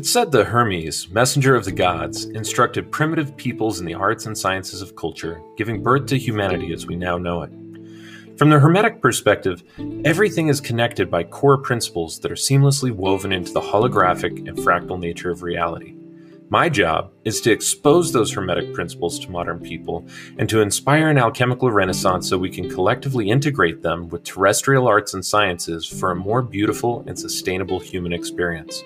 It's said that Hermes, messenger of the gods, instructed primitive peoples in the arts and sciences of culture, giving birth to humanity as we now know it. From the Hermetic perspective, everything is connected by core principles that are seamlessly woven into the holographic and fractal nature of reality. My job is to expose those Hermetic principles to modern people and to inspire an alchemical renaissance so we can collectively integrate them with terrestrial arts and sciences for a more beautiful and sustainable human experience.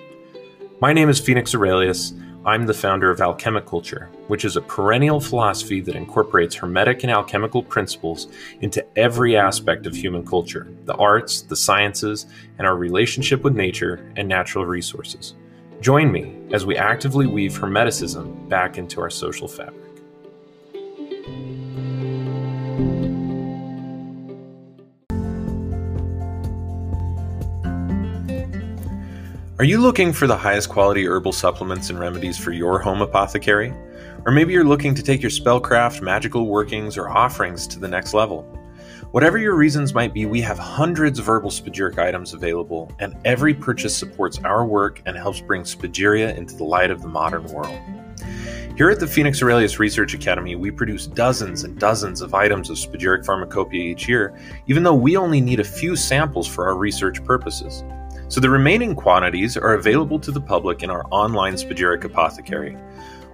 My name is Phoenix Aurelius. I'm the founder of Alchemi-Culture, which is a perennial philosophy that incorporates Hermetic and alchemical principles into every aspect of human culture, the arts, the sciences, and our relationship with nature and natural resources. Join me as we actively weave Hermeticism back into our social fabric. Are you looking for the highest quality herbal supplements and remedies for your home apothecary? Or maybe you're looking to take your spellcraft, magical workings, or offerings to the next level. Whatever your reasons might be, we have hundreds of herbal spagyric items available, and every purchase supports our work and helps bring spagyria into the light of the modern world. Here at the Phoenix Aurelius Research Academy, we produce dozens and dozens of items of spagyric pharmacopoeia each year, even though we only need a few samples for our research purposes. So the remaining quantities are available to the public in our online spagyric apothecary.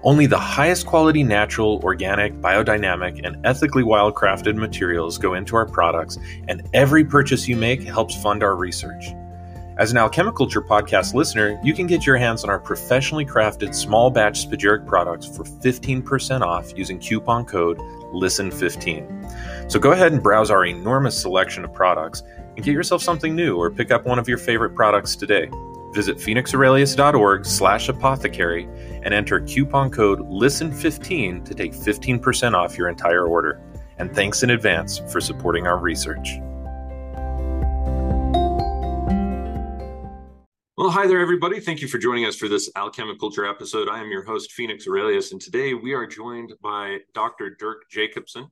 Only the highest quality natural, organic, biodynamic, and ethically wildcrafted materials go into our products, and every purchase you make helps fund our research. As an Alchemi-Culture podcast listener, you can get your hands on our professionally crafted small batch spagyric products for 15% off using coupon code LISTEN15. So go ahead and browse our enormous selection of products and get yourself something new or pick up one of your favorite products today. Visit phoenixaurelius.org/apothecary and enter coupon code LISTEN15 to take 15% off your entire order. And thanks in advance for supporting our research. Well, hi there, everybody. Thank you for joining us for this Alchemi-Culture episode. I am your host, Phoenix Aurelius, and today we are joined by Dr. Dirk Jacobsen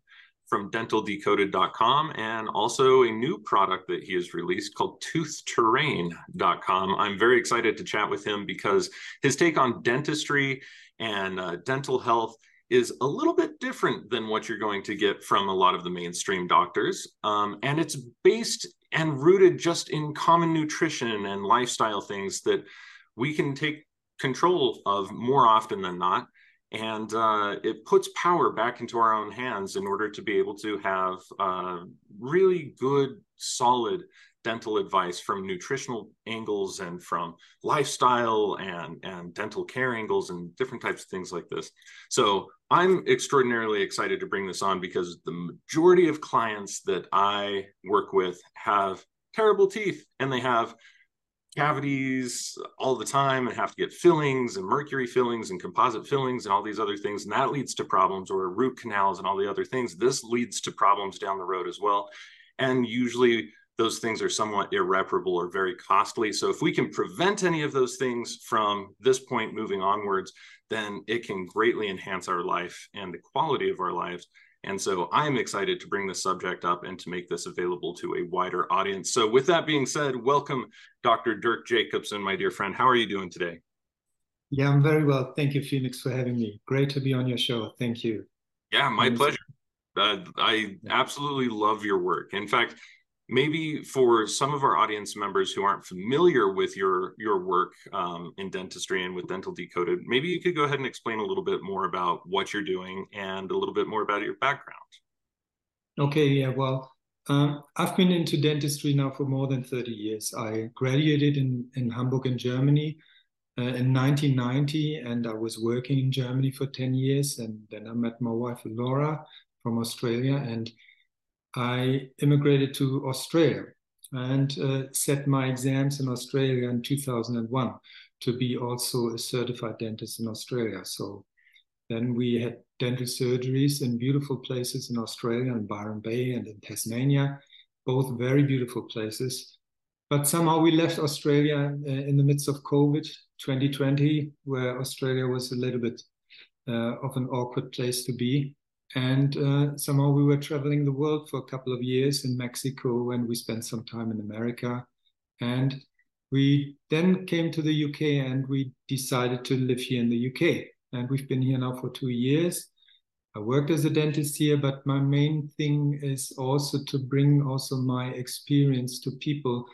from DentalDecoded.com, and also a new product that he has released called ToothTerrain.com. I'm very excited to chat with him because his take on dentistry and dental health is a little bit different than what you're going to get from a lot of the mainstream doctors. And it's based and rooted just in common nutrition and lifestyle things that we can take control of more often than not. And it puts power back into our own hands in order to be able to have really good, solid dental advice from nutritional angles and from lifestyle and dental care angles and different types of things like this. So I'm extraordinarily excited to bring this on because the majority of clients that I work with have terrible teeth and they have cavities all the time and have to get fillings and mercury fillings and composite fillings and all these other things. And that leads to problems, or root canals and all the other things. This leads to problems down the road as well. And usually those things are somewhat irreparable or very costly. So if we can prevent any of those things from this point moving onwards, then it can greatly enhance our life and the quality of our lives. And so I'm excited to bring this subject up and to make this available to a wider audience. So with that being said, welcome, Dr. Dirk Jacobsen, my dear friend. How are you doing today? Yeah, I'm very well. Thank you, Phoenix, for having me. Great to be on your show. Thank you. Yeah, my pleasure. I absolutely love your work. In fact, maybe for some of our audience members who aren't familiar with your work in dentistry and with Dental Decoded, maybe you could go ahead and explain a little bit more about what you're doing and a little bit more about your background. Okay, yeah, well, I've been into dentistry now for more than 30 years. I graduated in Hamburg in Germany in 1990, and I was working in Germany for 10 years. And then I met my wife, Laura, from Australia, and I immigrated to Australia and set my exams in Australia in 2001 to be also a certified dentist in Australia. So then we had dental surgeries in beautiful places in Australia, in Byron Bay and in Tasmania, both very beautiful places. But somehow we left Australia in the midst of COVID 2020, where Australia was a little bit of an awkward place to be. And somehow we were traveling the world for a couple of years in Mexico, and we spent some time in America. And We then came to the UK and we decided to live here in the UK. And we've been here now for 2 years. I worked as a dentist here, but my main thing is also to bring also my experience to people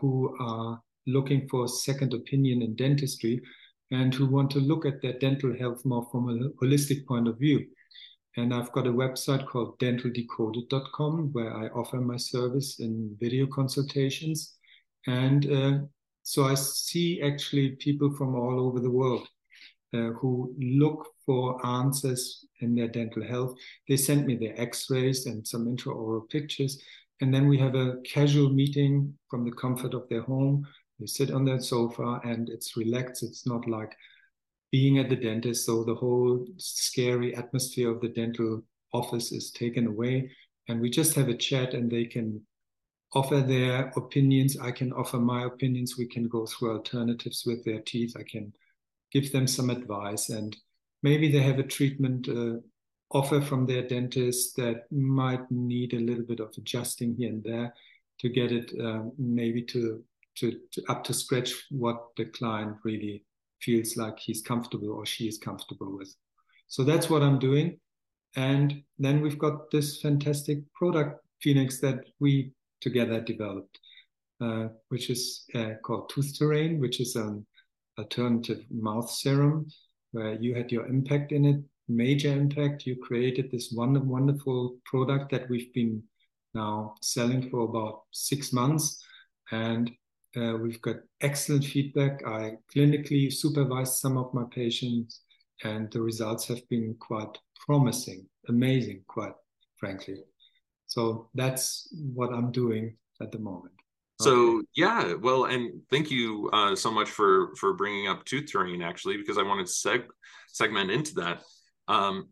who are looking for a second opinion in dentistry and who want to look at their dental health more from a holistic point of view. And I've got a website called DentalDecoded.com where I offer my service in video consultations. And so I see actually people from all over the world who look for answers in their dental health. They send me their x-rays and some intraoral pictures. And then we have a casual meeting from the comfort of their home. They sit on their sofa and it's relaxed. It's not like being at the dentist. So the whole scary atmosphere of the dental office is taken away. And we just have a chat and they can offer their opinions. I can offer my opinions. We can go through alternatives with their teeth. I can give them some advice. And maybe they have a treatment offer from their dentist that might need a little bit of adjusting here and there to get it maybe to up to scratch what the client really feels like he's comfortable or she is comfortable with. So that's what I'm doing. And then we've got this fantastic product, Phoenix, that we together developed, which is called ToothTerrain, which is an alternative mouth serum where you had your impact in it, major impact. You created this wonderful product that we've been now selling for about 6 months. And we've got excellent feedback. I clinically supervised some of my patients and the results have been quite promising, amazing, quite frankly. So that's what I'm doing at the moment. Okay. So yeah, well, and thank you so much for bringing up ToothTerrain, actually, because I wanted to segment into that.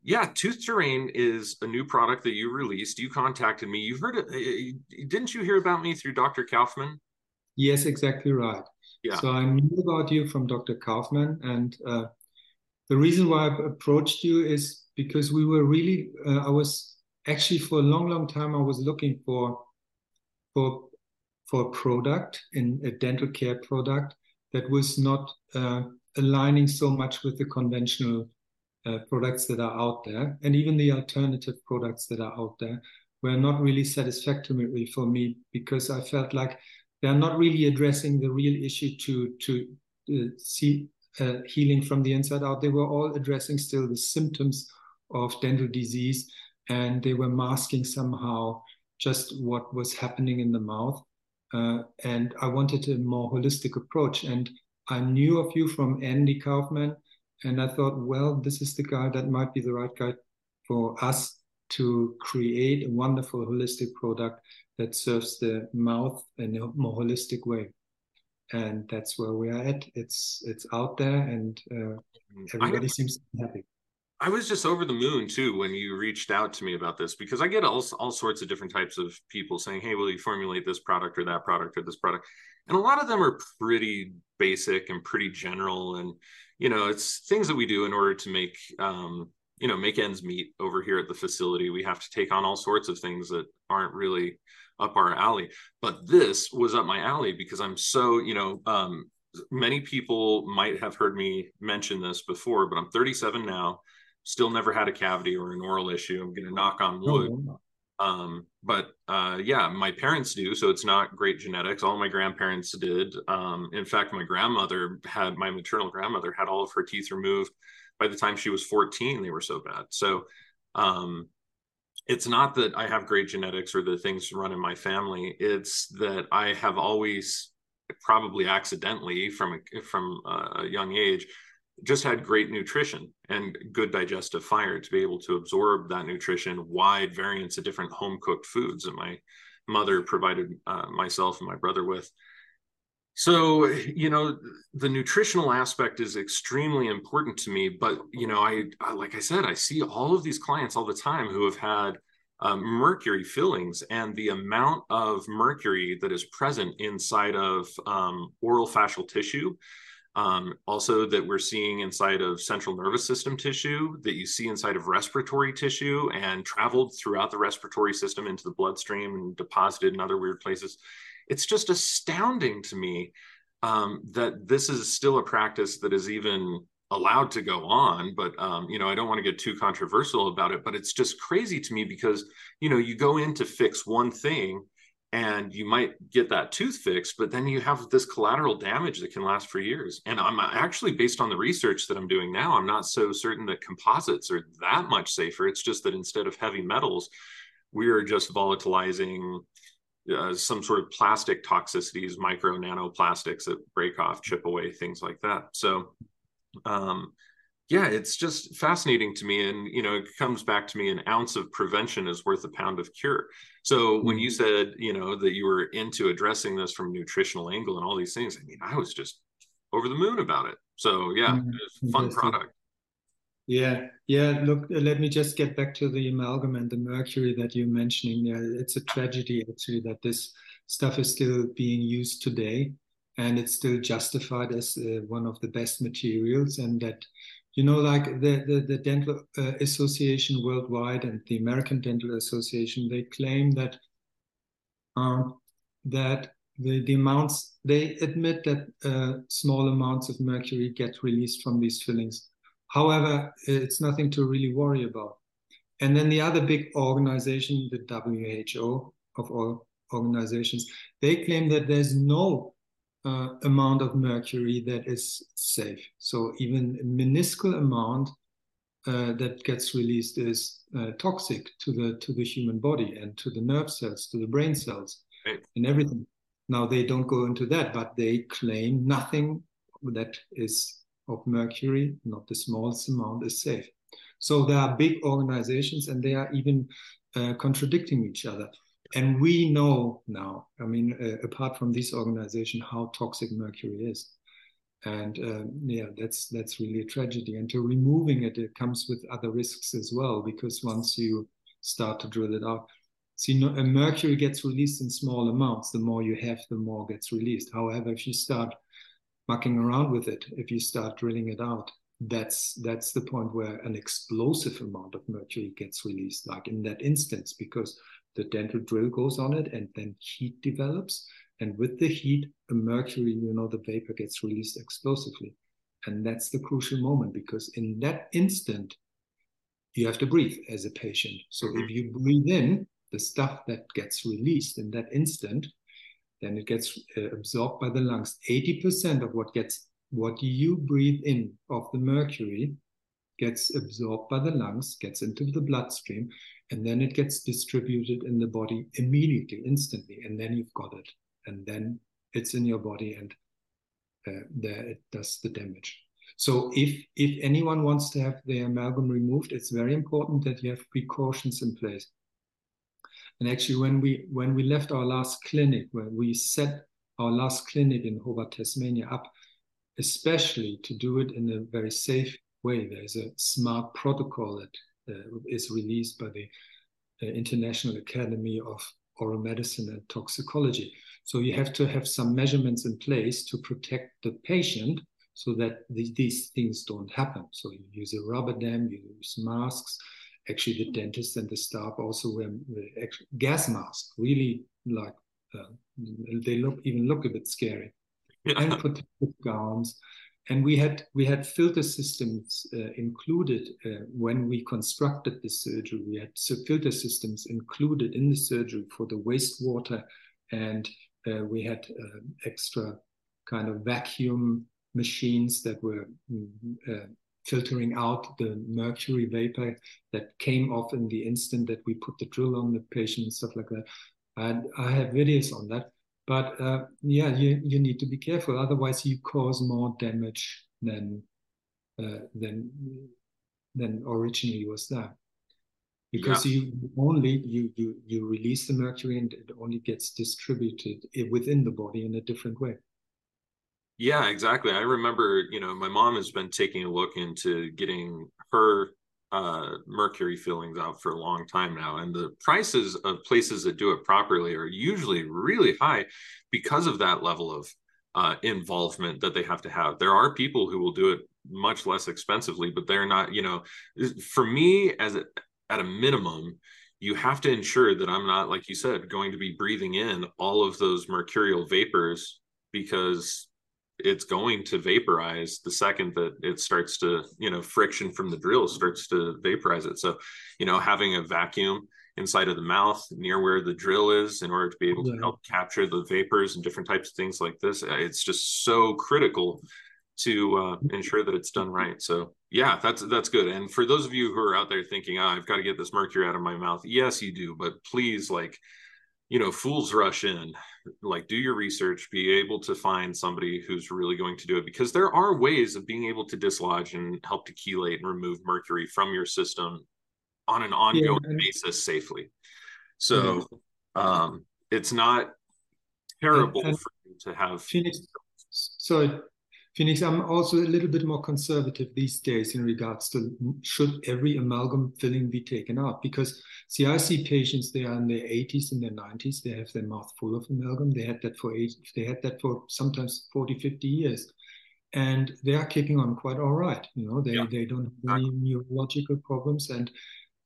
Yeah, ToothTerrain is a new product that you released. You contacted me. You've heard it. Didn't you hear about me through Dr. Kaufman? Yes, exactly right. Yeah. So I knew about you from Dr. Kaufman. And the reason why I approached you is because we were really, I was actually for a long time, I was looking for a product, in a dental care product that was not aligning so much with the conventional products that are out there, and even the alternative products that are out there were not really satisfactory for me, because I felt like they're not really addressing the real issue to see healing from the inside out. They were all addressing still the symptoms of dental disease, and they were masking somehow just what was happening in the mouth. And I wanted a more holistic approach. And I knew of you from Andy Kaufman, and I thought, well, this is the guy that might be the right guy for us to create a wonderful holistic product that serves the mouth in a more holistic way. And that's where we are at. It's out there, and everybody seems to be happy. I was just over the moon too when you reached out to me about this, because I get all sorts of different types of people saying, hey, will you formulate this product or that product or this product? And a lot of them are pretty basic and pretty general. And, you know, it's things that we do in order to make, you know, make ends meet over here at the facility. We have to take on all sorts of things that aren't really up our alley. But this was up my alley because I'm so, you know, many people might have heard me mention this before, but I'm 37 now. Still never had a cavity or an oral issue. I'm going to knock on wood. But yeah, my parents do. So it's not great genetics. All my grandparents did. In fact, my maternal grandmother had all of her teeth removed by the time she was 14. They were so bad. So it's not that I have great genetics or the things run in my family. It's that I have always, probably accidentally from a young age, just had great nutrition and good digestive fire to be able to absorb that nutrition, wide variance of different home-cooked foods that my mother provided myself and my brother with. So, you know, the nutritional aspect is extremely important to me. But, you know, I like I said, I see all of these clients all the time who have had mercury fillings, and the amount of mercury that is present inside of oral fascial tissue, also that we're seeing inside of central nervous system tissue, that you see inside of respiratory tissue and traveled throughout the respiratory system into the bloodstream and deposited in other weird places. It's just astounding to me that this is still a practice that is even allowed to go on. But, you know, I don't want to get too controversial about it, but it's just crazy to me because, you know, you go in to fix one thing and you might get that tooth fixed, but then you have this collateral damage that can last for years. And I'm actually, based on the research that I'm doing now, I'm not so certain that composites are that much safer. It's just that instead of heavy metals, we are just volatilizing some sort of plastic toxicities, micro nanoplastics that break off, chip away, things like that. So yeah, it's just fascinating to me. And, you know, it comes back to me, an ounce of prevention is worth a pound of cure. So when you said, you know, that you were into addressing this from a nutritional angle and all these things, I mean, I was just over the moon about it. So yeah, fun product. Yeah. Yeah. Look, let me just get back to the amalgam and the mercury that you're mentioning. Yeah, it's a tragedy actually that this stuff is still being used today and it's still justified as one of the best materials. And that, you know, like the Dental Association worldwide and the American Dental Association, they claim that that the amounts, they admit that small amounts of mercury get released from these fillings. However, it's nothing to really worry about. And then the other big organization, the WHO, of all organizations, they claim that there's no amount of mercury that is safe. So even a minuscule amount that gets released is toxic to the human body and to the nerve cells, to the brain cells, and everything. Now they don't go into that, but they claim nothing that is of mercury, not the smallest amount, is safe. So there are big organizations and they are even contradicting each other. And we know now, I mean, apart from this organization, how toxic mercury is. And yeah, that's really a tragedy. And to removing it, it comes with other risks as well, because once you start to drill it out, see, mercury gets released in small amounts. The more you have, the more gets released. However, if you start mucking around with it, if you start drilling it out, that's the point where an explosive amount of mercury gets released, like in that instance, because the dental drill goes on it and then heat develops. And with the heat, the mercury, you know, the vapor gets released explosively. And that's the crucial moment, because in that instant, you have to breathe as a patient. So if you breathe in the stuff that gets released in that instant, then it gets absorbed by the lungs. 80% of what you breathe in of the mercury gets absorbed by the lungs, gets into the bloodstream, and then it gets distributed in the body immediately, instantly, and then you've got it. And then it's in your body and there it does the damage. So if anyone wants to have the amalgam removed, it's very important that you have precautions in place. And actually, when we left our last clinic, when we set our last clinic in Hobart, Tasmania up, especially to do it in a very safe way, there's a SMART protocol that is released by the International Academy of Oral Medicine and Toxicology. So you have to have some measurements in place to protect the patient so that these things don't happen. So you use a rubber dam, you use masks. Actually, the dentists and the staff also wear gas masks, really, like they look a bit scary, and protective gowns. And we had filter systems included when we constructed the surgery. We had filter systems included in the surgery for the wastewater, and we had extra kind of vacuum machines that were filtering out the mercury vapor that came off in the instant that we put the drill on the patient and stuff like that. And I have videos on that. But yeah, you need to be careful. Otherwise, you cause more damage than originally was there, because you release the mercury and it only gets distributed within the body in a different way. Yeah, exactly. I remember, you know, my mom has been taking a look into getting her mercury fillings out for a long time now, and the prices of places that do it properly are usually really high because of that level of involvement that they have to have. There are people who will do it much less expensively, but they're not, you know, for me, at a minimum, you have to ensure that I'm not, like you said, going to be breathing in all of those mercurial vapors, because it's going to vaporize the second that it starts to, friction from the drill starts to vaporize it. So, having a vacuum inside of the mouth near where the drill is in order to be able to help capture the vapors and different types of things like this, it's just so critical to ensure that it's done right. So yeah, that's good. And for those of you who are out there thinking, I've got to get this mercury out of my mouth. Yes, you do, but please, fools rush in, do your research, be able to find somebody who's really going to do it, because there are ways of being able to dislodge and help to chelate and remove mercury from your system on an ongoing basis safely. So it's not terrible for you to have. Phoenix, I'm also a little bit more conservative these days in regards to should every amalgam filling be taken out, because I see patients, they are in their 80s and their 90s, they have their mouth full of amalgam. They had that for sometimes 40, 50 years, and they are keeping on quite all right. They don't have any neurological problems,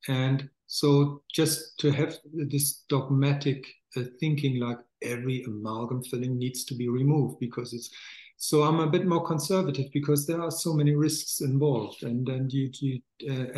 and so just to have this dogmatic thinking like every amalgam filling needs to be removed because it's. So I'm a bit more conservative because there are so many risks involved, and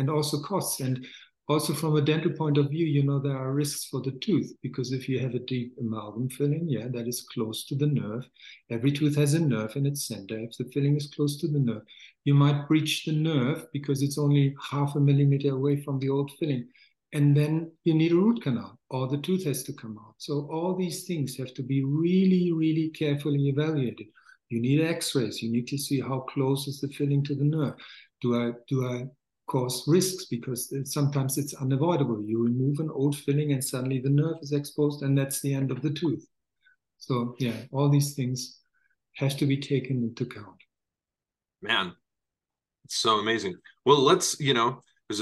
also costs, and also from a dental point of view, there are risks for the tooth, because if you have a deep amalgam filling, that is close to the nerve. Every tooth has a nerve in its center. If the filling is close to the nerve, you might breach the nerve because it's only half a millimeter away from the old filling. And then you need a root canal, or the tooth has to come out. So all these things have to be really, really carefully evaluated. You need x-rays. You need to see how close is the filling to the nerve. Do I cause risks? Because sometimes it's unavoidable. You remove an old filling and suddenly the nerve is exposed, and that's the end of the tooth. So all these things have to be taken into account. Man, it's so amazing. Well, let's,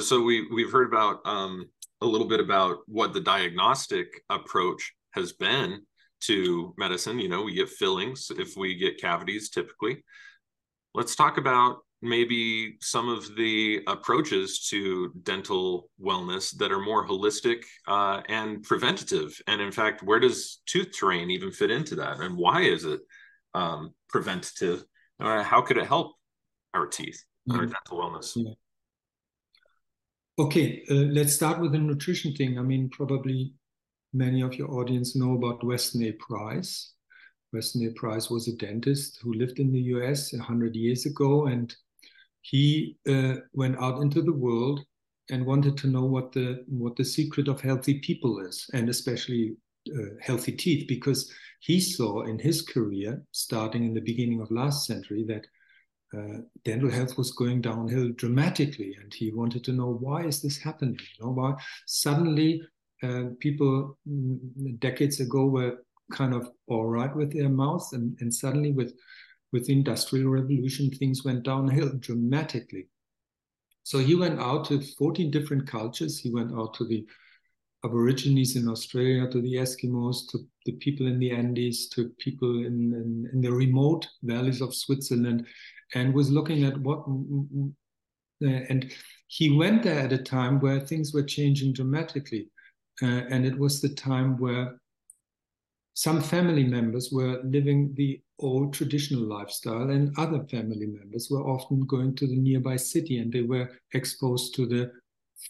so we've heard about a little bit about what the diagnostic approach has been to medicine. We get fillings if we get cavities typically. Let's talk about maybe some of the approaches to dental wellness that are more holistic and preventative. And in fact, where does ToothTerrain even fit into that? And why is it preventative? How could it help our teeth, our dental wellness? Yeah. Okay, let's start with the nutrition thing. I mean, probably many of your audience know about Weston A. Price. Weston A. Price was a dentist who lived in the US 100 years ago, and he went out into the world and wanted to know what the secret of healthy people is, and especially healthy teeth, because he saw in his career, starting in the beginning of last century, that dental health was going downhill dramatically, and he wanted to know, why is this happening? Why suddenly people decades ago were kind of all right with their mouths, and suddenly with the Industrial Revolution, things went downhill dramatically. So he went out to 14 different cultures. He went out to the Aborigines in Australia, to the Eskimos, to the people in the Andes, to people in the remote valleys of Switzerland, and was looking at what... And he went there at a time where things were changing dramatically. And it was the time where some family members were living the old traditional lifestyle, and other family members were often going to the nearby city, and they were exposed to the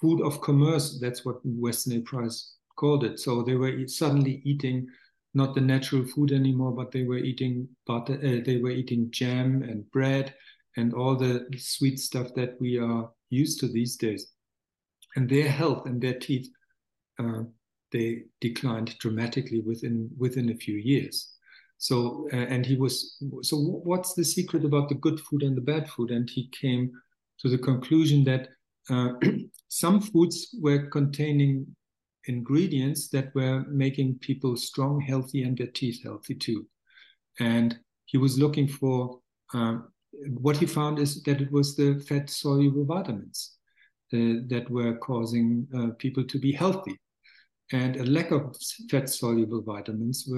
food of commerce. That's what Weston A. Price called it. So they were suddenly eating not the natural food anymore, but they were eating butter, they were eating jam and bread and all the sweet stuff that we are used to these days. And their health and their teeth, they declined dramatically within a few years. So, what's the secret about the good food and the bad food? And he came to the conclusion that some foods were containing ingredients that were making people strong, healthy, and their teeth healthy too. And he was looking for, what he found is that it was the fat-soluble vitamins that were causing people to be healthy. And a lack of fat-soluble vitamins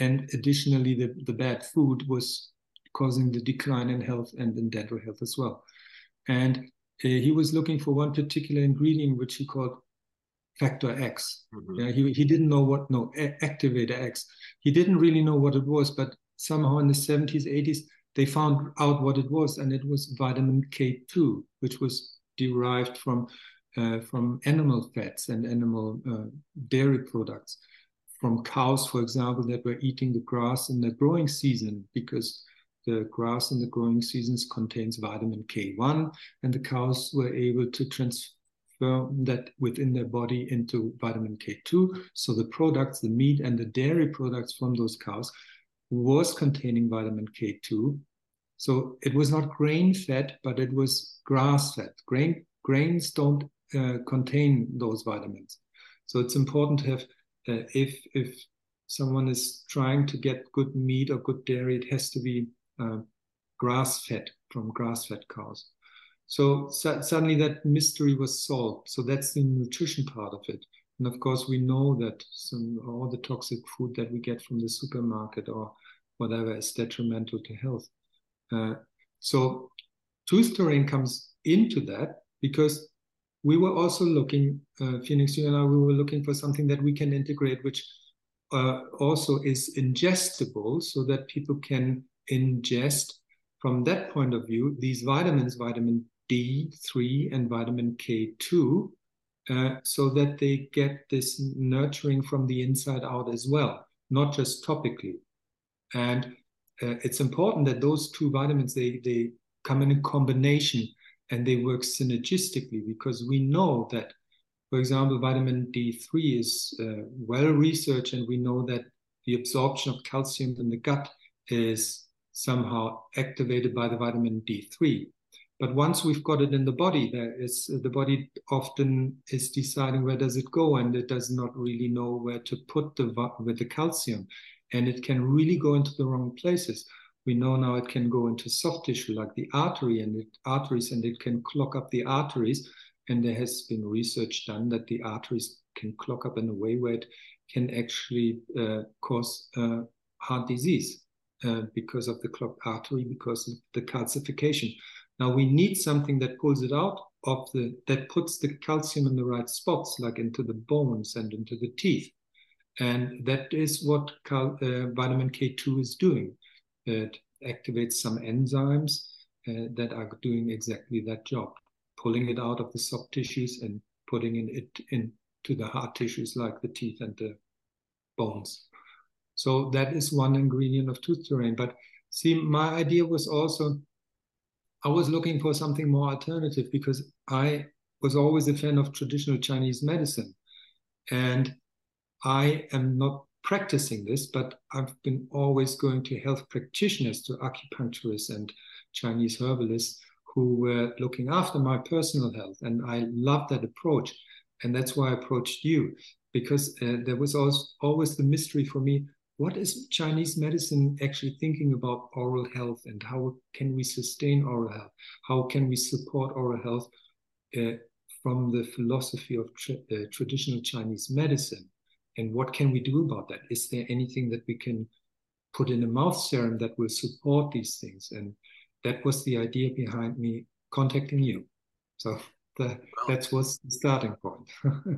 and additionally the bad food was causing the decline in health and in dental health as well. And he was looking for one particular ingredient, which he called factor X. Mm-hmm. He didn't know activator X. He didn't really know what it was, but somehow in the 70s, 80s, they found out what it was, and it was vitamin K2, which was derived from animal fats and animal dairy products, from cows, for example, that were eating the grass in the growing season, because the grass in the growing seasons contains vitamin K1, and the cows were able to transfer that within their body into vitamin K2. So the products, the meat and the dairy products from those cows was containing vitamin K2. So it was not grain fed, but it was grass fed. Grains don't contain those vitamins. So it's important to have, if someone is trying to get good meat or good dairy, it has to be grass fed, from grass fed cows. So suddenly that mystery was solved. So that's the nutrition part of it. And of course, we know that all the toxic food that we get from the supermarket or whatever is detrimental to health. So ToothTerrain comes into that, because we were also looking, Phoenix, you and I, we were looking for something that we can integrate, which also is ingestible, so that people can ingest, from that point of view, these vitamins, vitamin D3 and vitamin K2, so that they get this nurturing from the inside out as well, not just topically. And it's important that those two vitamins, they come in a combination and they work synergistically, because we know that, for example, vitamin D3 is well researched, and we know that the absorption of calcium in the gut is somehow activated by the vitamin D3. But once we've got it in the body, the body often is deciding where does it go, and it does not really know where to put with the calcium. And it can really go into the wrong places. We know now it can go into soft tissue like the arteries, and it can clog up the arteries. And there has been research done that the arteries can clog up in a way where it can actually cause heart disease. Because of the clogged artery, because of the calcification. Now we need something that pulls it out of that puts the calcium in the right spots, like into the bones and into the teeth. And that is what vitamin K2 is doing. It activates some enzymes that are doing exactly that job, pulling it out of the soft tissues and putting it into the hard tissues like the teeth and the bones. So that is one ingredient of ToothTerrain. But see, my idea was also, I was looking for something more alternative, because I was always a fan of traditional Chinese medicine. And I am not practicing this, but I've been always going to health practitioners, to acupuncturists and Chinese herbalists who were looking after my personal health. And I love that approach. And that's why I approached you, because there was always the mystery for me. What is Chinese medicine actually thinking about oral health, and how can we sustain oral health? How can we support oral health from the philosophy of traditional Chinese medicine? And what can we do about that? Is there anything that we can put in a mouth serum that will support these things? And that was the idea behind me contacting you. So that was the starting point.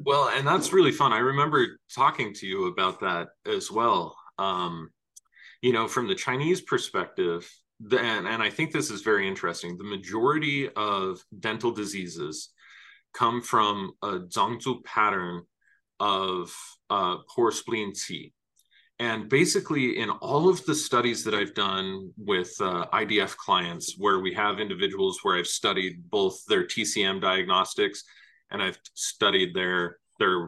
Well, and that's really fun. I remember talking to you about that as well. You know, from the Chinese perspective, and I think this is very interesting, the majority of dental diseases come from a zangzu pattern of poor spleen qi. And basically, in all of the studies that I've done with IDF clients, where we have individuals where I've studied both their TCM diagnostics and I've studied their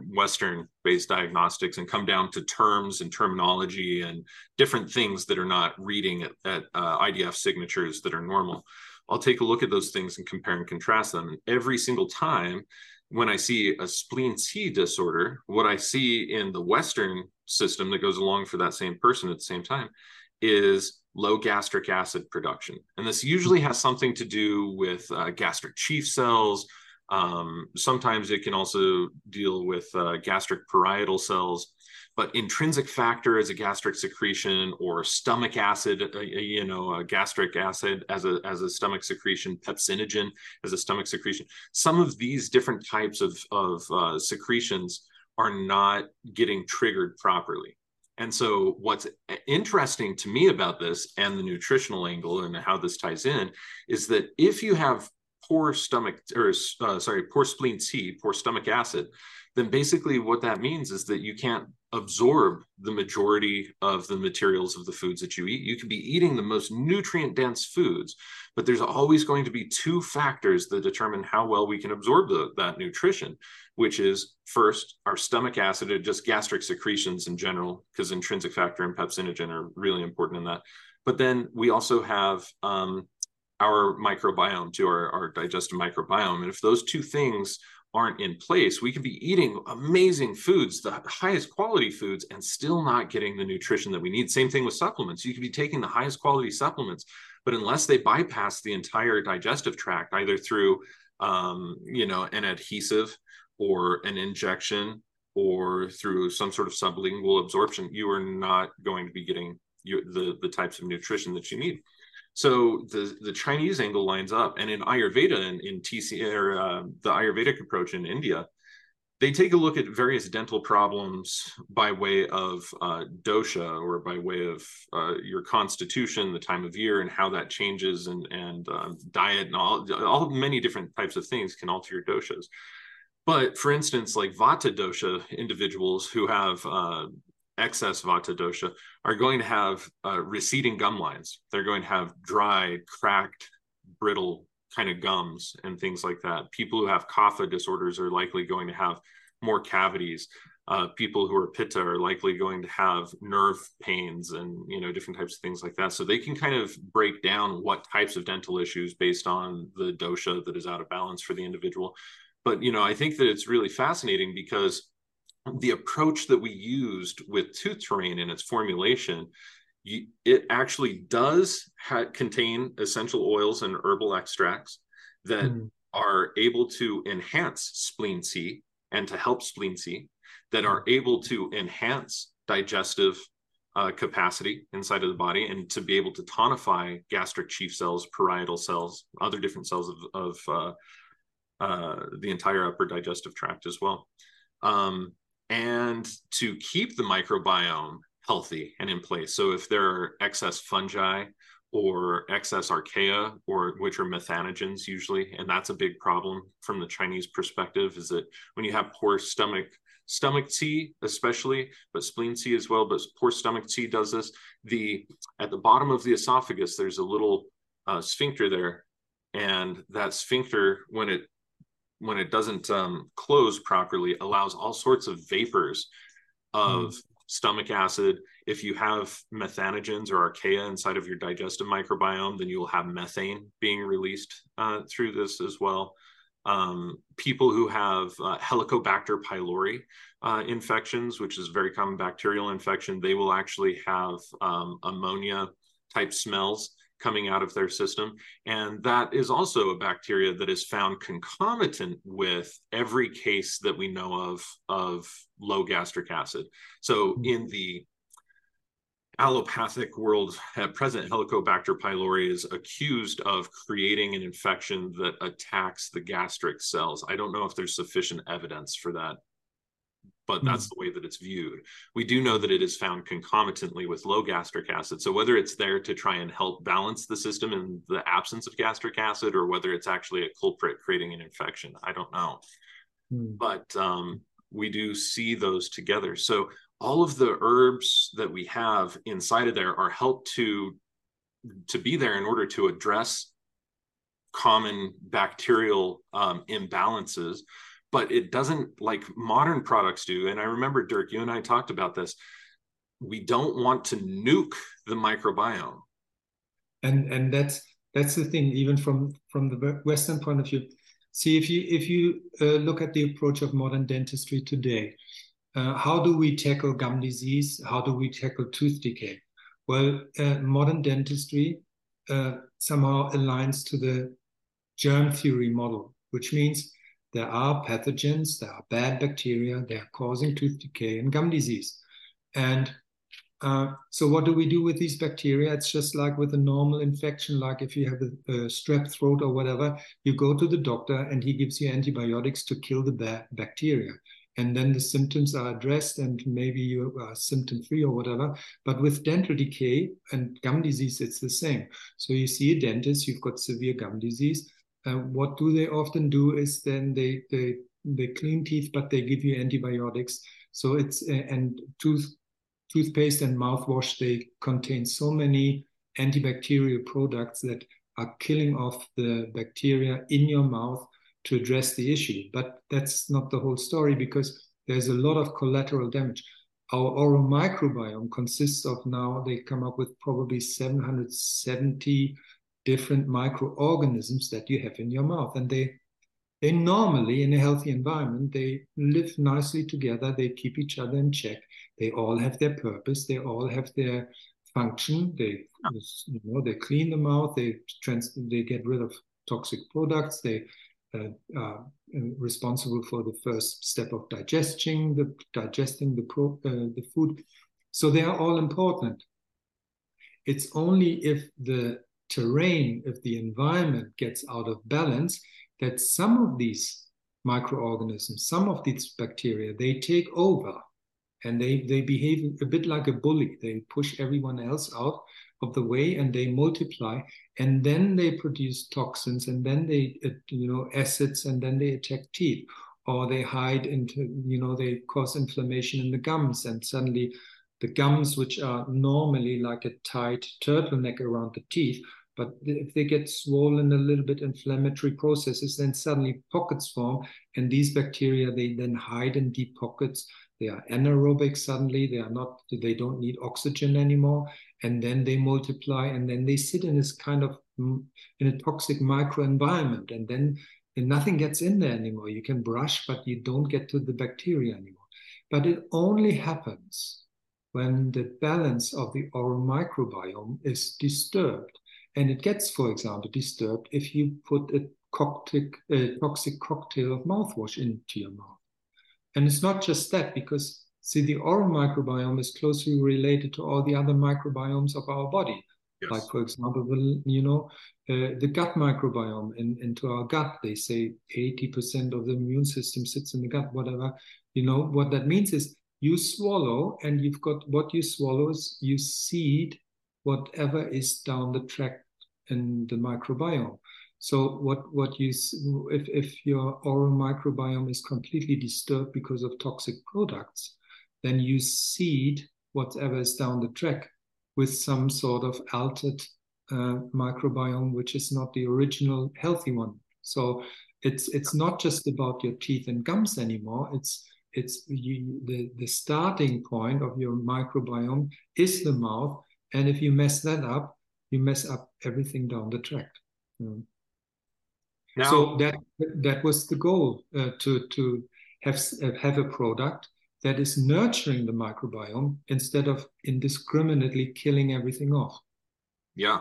Western-based diagnostics, and come down to terms and terminology and different things that are not reading at IDF signatures that are normal. I'll take a look at those things and compare and contrast them. And every single time when I see a spleen qi disorder, what I see in the Western system that goes along for that same person at the same time is low gastric acid production. And this usually has something to do with gastric chief cells. Sometimes it can also deal with gastric parietal cells, but intrinsic factor as a gastric secretion, or stomach acid, gastric acid as a stomach secretion, pepsinogen as a stomach secretion. Some of these different types of secretions are not getting triggered properly. And so what's interesting to me about this and the nutritional angle and how this ties in is that if you have poor stomach, or poor spleen tea, poor stomach acid, then basically what that means is that you can't absorb the majority of the materials of the foods that you eat. You could be eating the most nutrient-dense foods, but there's always going to be two factors that determine how well we can absorb that nutrition, which is first, our stomach acid, or just gastric secretions in general, because intrinsic factor and pepsinogen are really important in that. But then we also have our microbiome, to our digestive microbiome. And if those two things aren't in place, we could be eating amazing foods, the highest quality foods, and still not getting the nutrition that we need. Same thing with supplements. You could be taking the highest quality supplements, but unless they bypass the entire digestive tract, either through, an adhesive or an injection or through some sort of sublingual absorption, you are not going to be getting the types of nutrition that you need. So the Chinese angle lines up, and in Ayurveda and in the Ayurvedic approach in India, they take a look at various dental problems by way of dosha, or by way of your constitution, the time of year, and how that changes, and diet, and all many different types of things can alter your doshas. But for instance, like Vata dosha individuals who have excess Vata dosha are going to have receding gum lines. They're going to have dry, cracked, brittle kind of gums and things like that. People who have Kapha disorders are likely going to have more cavities. People who are Pitta are likely going to have nerve pains and, different types of things like that. So they can kind of break down what types of dental issues based on the dosha that is out of balance for the individual. But, I think that it's really fascinating because the approach that we used with ToothTerrain and its formulation, it actually does contain essential oils and herbal extracts that are able to enhance spleen tea and to help spleen tea, that are able to enhance digestive capacity inside of the body and to be able to tonify gastric chief cells, parietal cells, other different cells of the entire upper digestive tract as well. And to keep the microbiome healthy and in place. So if there are excess fungi or excess archaea, which are methanogens usually, and that's a big problem from the Chinese perspective, is that when you have poor stomach tea especially, but spleen tea as well, but poor stomach tea does this, at the bottom of the esophagus, there's a little sphincter there. And that sphincter, when it doesn't close properly, allows all sorts of vapors of stomach acid. If you have methanogens or archaea inside of your digestive microbiome, then you will have methane being released through this as well. People who have Helicobacter pylori infections, which is a very common bacterial infection, they will actually have ammonia-type smells coming out of their system. And that is also a bacteria that is found concomitant with every case that we know of low gastric acid. So in the allopathic world at present, Helicobacter pylori is accused of creating an infection that attacks the gastric cells. I don't know if there's sufficient evidence for that, but that's the way that it's viewed. We do know that it is found concomitantly with low gastric acid. So whether it's there to try and help balance the system in the absence of gastric acid, or whether it's actually a culprit creating an infection, I don't know. But we do see those together. So all of the herbs that we have inside of there are helped to be there in order to address common bacterial imbalances. But it doesn't, like modern products do. And I remember, Dirk, you and I talked about this. We don't want to nuke the microbiome. And that's the thing, even from the Western point of view. See, if you look at the approach of modern dentistry today, how do we tackle gum disease? How do we tackle tooth decay? Well, modern dentistry somehow aligns to the germ theory model, which means there are pathogens, there are bad bacteria, they are causing tooth decay and gum disease. And so what do we do with these bacteria? It's just like with a normal infection, like if you have a strep throat or whatever, you go to the doctor and he gives you antibiotics to kill the bacteria. and then the symptoms are addressed and maybe you are symptom-free or whatever. But with dental decay and gum disease, it's the same. So you see a dentist, you've got severe gum disease. What do they often do is then they clean teeth, but they give you antibiotics. So it's and toothpaste and mouthwash, they contain so many antibacterial products that are killing off the bacteria in your mouth to address the issue. But that's not the whole story, because there's a lot of collateral damage. Our oral microbiome consists of, now they come up with probably 770 different microorganisms that you have in your mouth. And they normally, in a healthy environment, they live nicely together. They keep each other in check. They all have their purpose. They all have their function. They, you know, they clean the mouth. They get rid of toxic products. They are responsible for the first step of digesting the food. So they are all important. It's only if the terrain, if the environment gets out of balance, that some of these microorganisms, some of these bacteria, they take over and they behave a bit like a bully. They push everyone else out of the way and they multiply, and then they produce toxins, and then they, acids, and then they attack teeth, or they hide into, they cause inflammation in the gums, and suddenly the gums, which are normally like a tight turtleneck around the teeth, but if they get swollen a little bit, inflammatory processes, then suddenly pockets form. And these bacteria, they then hide in deep pockets. They are anaerobic suddenly. They don't need oxygen anymore. And then they multiply. And then they sit in this kind of, in a toxic microenvironment. And then nothing gets in there anymore. You can brush, but you don't get to the bacteria anymore. But it only happens when the balance of the oral microbiome is disturbed. And it gets, for example, disturbed if you put a toxic cocktail of mouthwash into your mouth. And it's not just that, because, see, the oral microbiome is closely related to all the other microbiomes of our body. Yes. Like, for example, the gut microbiome into our gut. They say 80% of the immune system sits in the gut, whatever. What that means is you swallow, and you've got, what you swallow is you seed whatever is down the track in the microbiome. So if your oral microbiome is completely disturbed because of toxic products, then you seed whatever is down the track with some sort of altered microbiome, which is not the original healthy one. So it's not just about your teeth and gums anymore. The starting point of your microbiome is the mouth. And if you mess that up, you mess up everything down the track. Now, so that was the goal, to have a product that is nurturing the microbiome instead of indiscriminately killing everything off. Yeah.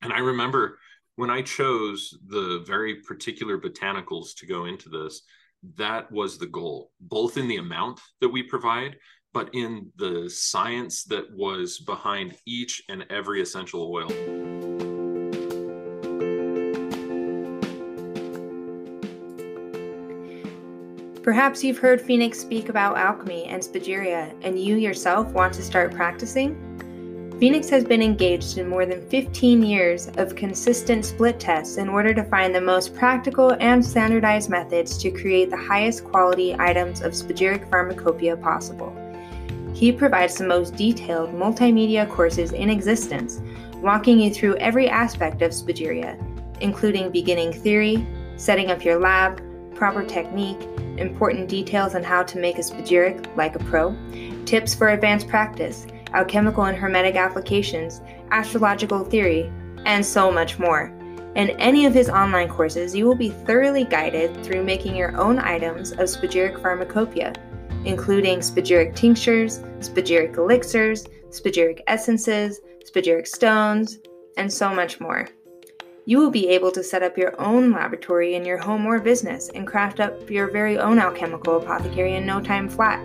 And I remember when I chose the very particular botanicals to go into this, that was the goal, both in the amount that we provide, but in the science that was behind each and every essential oil. Perhaps you've heard Phoenix speak about alchemy and spagyria, and you yourself want to start practicing? Phoenix has been engaged in more than 15 years of consistent split tests in order to find the most practical and standardized methods to create the highest quality items of spagyric pharmacopoeia possible. He provides the most detailed multimedia courses in existence, walking you through every aspect of spagyria, including beginning theory, setting up your lab, proper technique, important details on how to make a spagyric like a pro, tips for advanced practice, alchemical and hermetic applications, astrological theory, and so much more. In any of his online courses, you will be thoroughly guided through making your own items of spagyric pharmacopoeia, including spagyric tinctures, spagyric elixirs, spagyric essences, spagyric stones, and so much more. You will be able to set up your own laboratory in your home or business and craft up your very own alchemical apothecary in no time flat.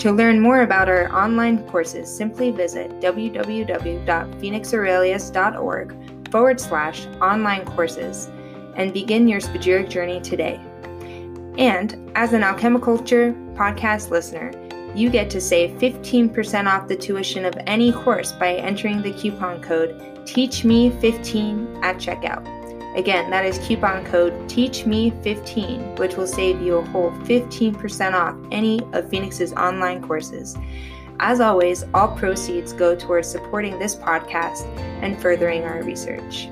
To learn more about our online courses, simply visit www.phoenixaurelius.org/online courses and begin your spagyric journey today. And as an Alchemi-Culture podcast listener, you get to save 15% off the tuition of any course by entering the coupon code TEACHME15 at checkout. Again, that is coupon code TEACHME15, which will save you a whole 15% off any of Phoenix's online courses. As always, all proceeds go towards supporting this podcast and furthering our research.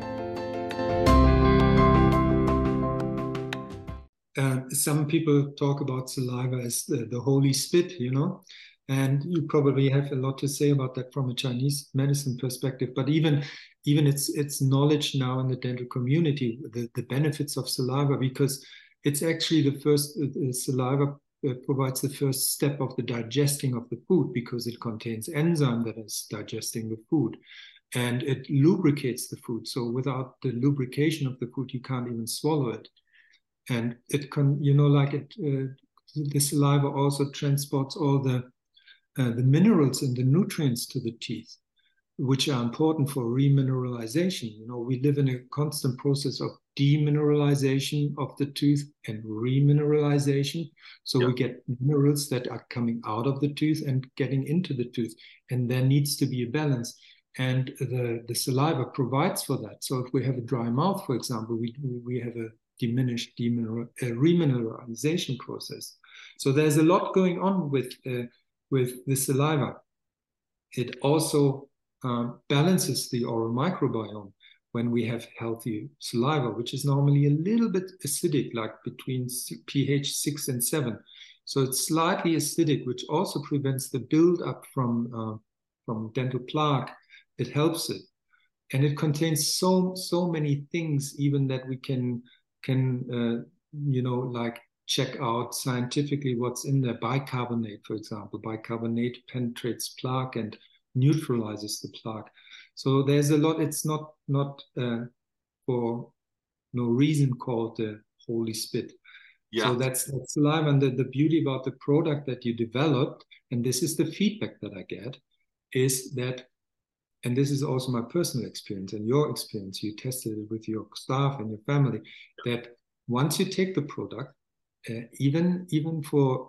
Some people talk about saliva as the holy spit, you know, and you probably have a lot to say about that from a Chinese medicine perspective. But even it's knowledge now in the dental community, the benefits of saliva, because it's actually the first saliva provides the first step of the digesting of the food, because it contains enzyme that is digesting the food. And it lubricates the food. So without the lubrication of the food, you can't even swallow it. And it can, you know, like it, the saliva also transports all the minerals and the nutrients to the teeth, which are important for remineralization. You know, we live in a constant process of demineralization of the tooth and remineralization. So we get minerals that are coming out of the tooth and getting into the tooth. And there needs to be a balance. And the saliva provides for that. So if we have a dry mouth, for example, we have a diminished remineralization process. So there's a lot going on with the saliva. It also balances the oral microbiome when we have healthy saliva, which is normally a little bit acidic, like between pH 6 and 7. So it's slightly acidic, which also prevents the buildup from dental plaque. It helps it. And it contains so many things, even that we can you know, like check out scientifically what's in there. Bicarbonate, for example. Bicarbonate penetrates plaque and neutralizes the plaque. So there's a lot. It's not for no reason called the holy spit. Yeah. So that's live. And the beauty about the product that you developed, and this is the feedback that I get, is that, and this is also my personal experience and your experience, you tested it with your staff and your family, that once you take the product, even for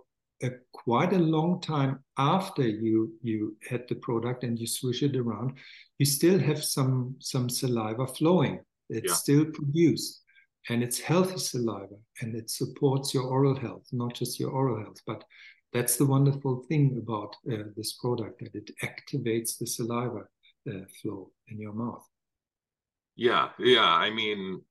quite a long time after you had the product and you swish it around, you still have some saliva flowing. It's still produced, and it's healthy saliva, and it supports your oral health, not just your oral health, but that's the wonderful thing about this product, that it activates the saliva flow in your mouth. I mean,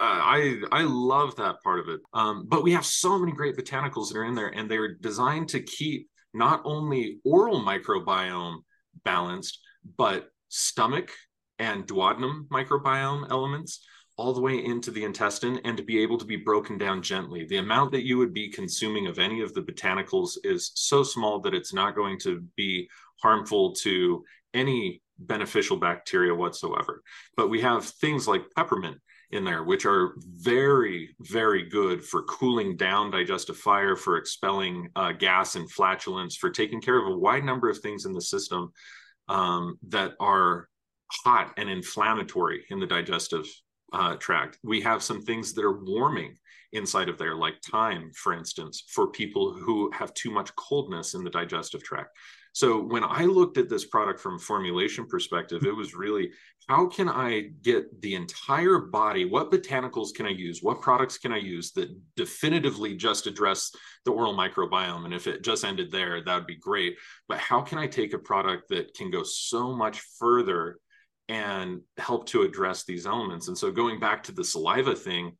I love that part of it. But we have so many great botanicals that are in there, and they're designed to keep not only oral microbiome balanced, but stomach and duodenum microbiome elements all the way into the intestine, and to be able to be broken down gently. The amount that you would be consuming of any of the botanicals is so small that it's not going to be harmful to any beneficial bacteria whatsoever. But we have things like peppermint in there, which are very, very good for cooling down digestive fire, for expelling gas and flatulence, for taking care of a wide number of things in the system that are hot and inflammatory in the digestive tract. We have some things that are warming inside of there, like thyme, for instance, for people who have too much coldness in the digestive tract. So when I looked at this product from a formulation perspective, it was really, how can I get the entire body? What botanicals can I use? What products can I use that definitively just address the oral microbiome? And if it just ended there, that would be great. But how can I take a product that can go so much further and help to address these elements? And so going back to the saliva thing,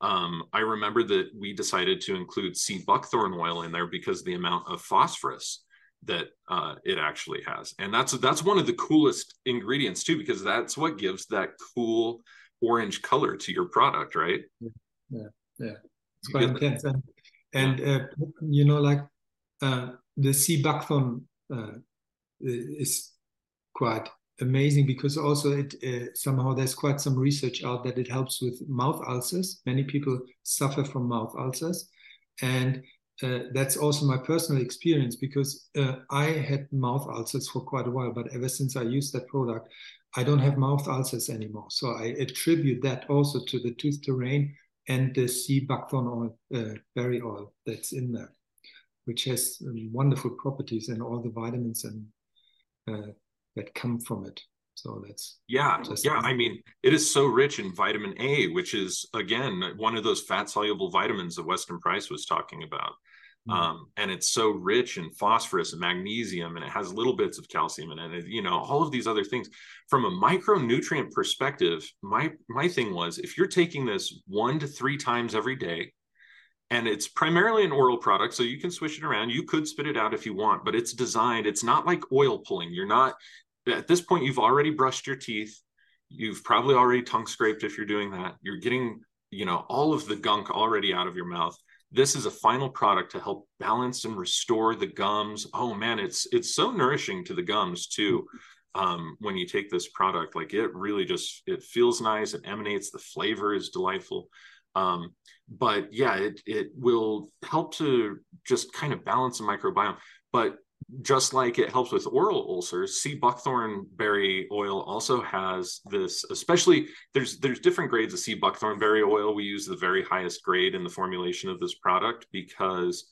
I remember that we decided to include sea buckthorn oil in there because of the amount of phosphorus that it actually has. And that's one of the coolest ingredients too, because that's what gives that cool orange color to your product, right? Yeah. It's quite intense. The sea buckthorn is quite amazing, because also it somehow there's quite some research out that it helps with mouth ulcers. Many people suffer from mouth ulcers, and that's also my personal experience, because I had mouth ulcers for quite a while, but ever since I used that product, I don't have mouth ulcers anymore. So I attribute that also to the ToothTerrain and the sea buckthorn oil, berry oil that's in there, which has wonderful properties and all the vitamins and that come from it. So that's I mean, it is so rich in vitamin A, which is, again, one of those fat-soluble vitamins that Weston Price was talking about. Mm-hmm. And it's so rich in phosphorus and magnesium, and it has little bits of calcium in it, you know, all of these other things. From a micronutrient perspective, my thing was, if you're taking this 1 to 3 times every day, and it's primarily an oral product, so you can swish it around, you could spit it out if you want, but it's designed, it's not like oil pulling. You're not, at this point, you've already brushed your teeth. You've probably already tongue scraped if you're doing that. You're getting, you know, all of the gunk already out of your mouth. This is a final product to help balance and restore the gums. Oh man, it's so nourishing to the gums too. When you take this product, like it really just, it feels nice. It emanates, the flavor is delightful. But yeah, it will help to just kind of balance the microbiome. But just like it helps with oral ulcers, sea buckthorn berry oil also has this, especially there's different grades of sea buckthorn berry oil. We use the very highest grade in the formulation of this product because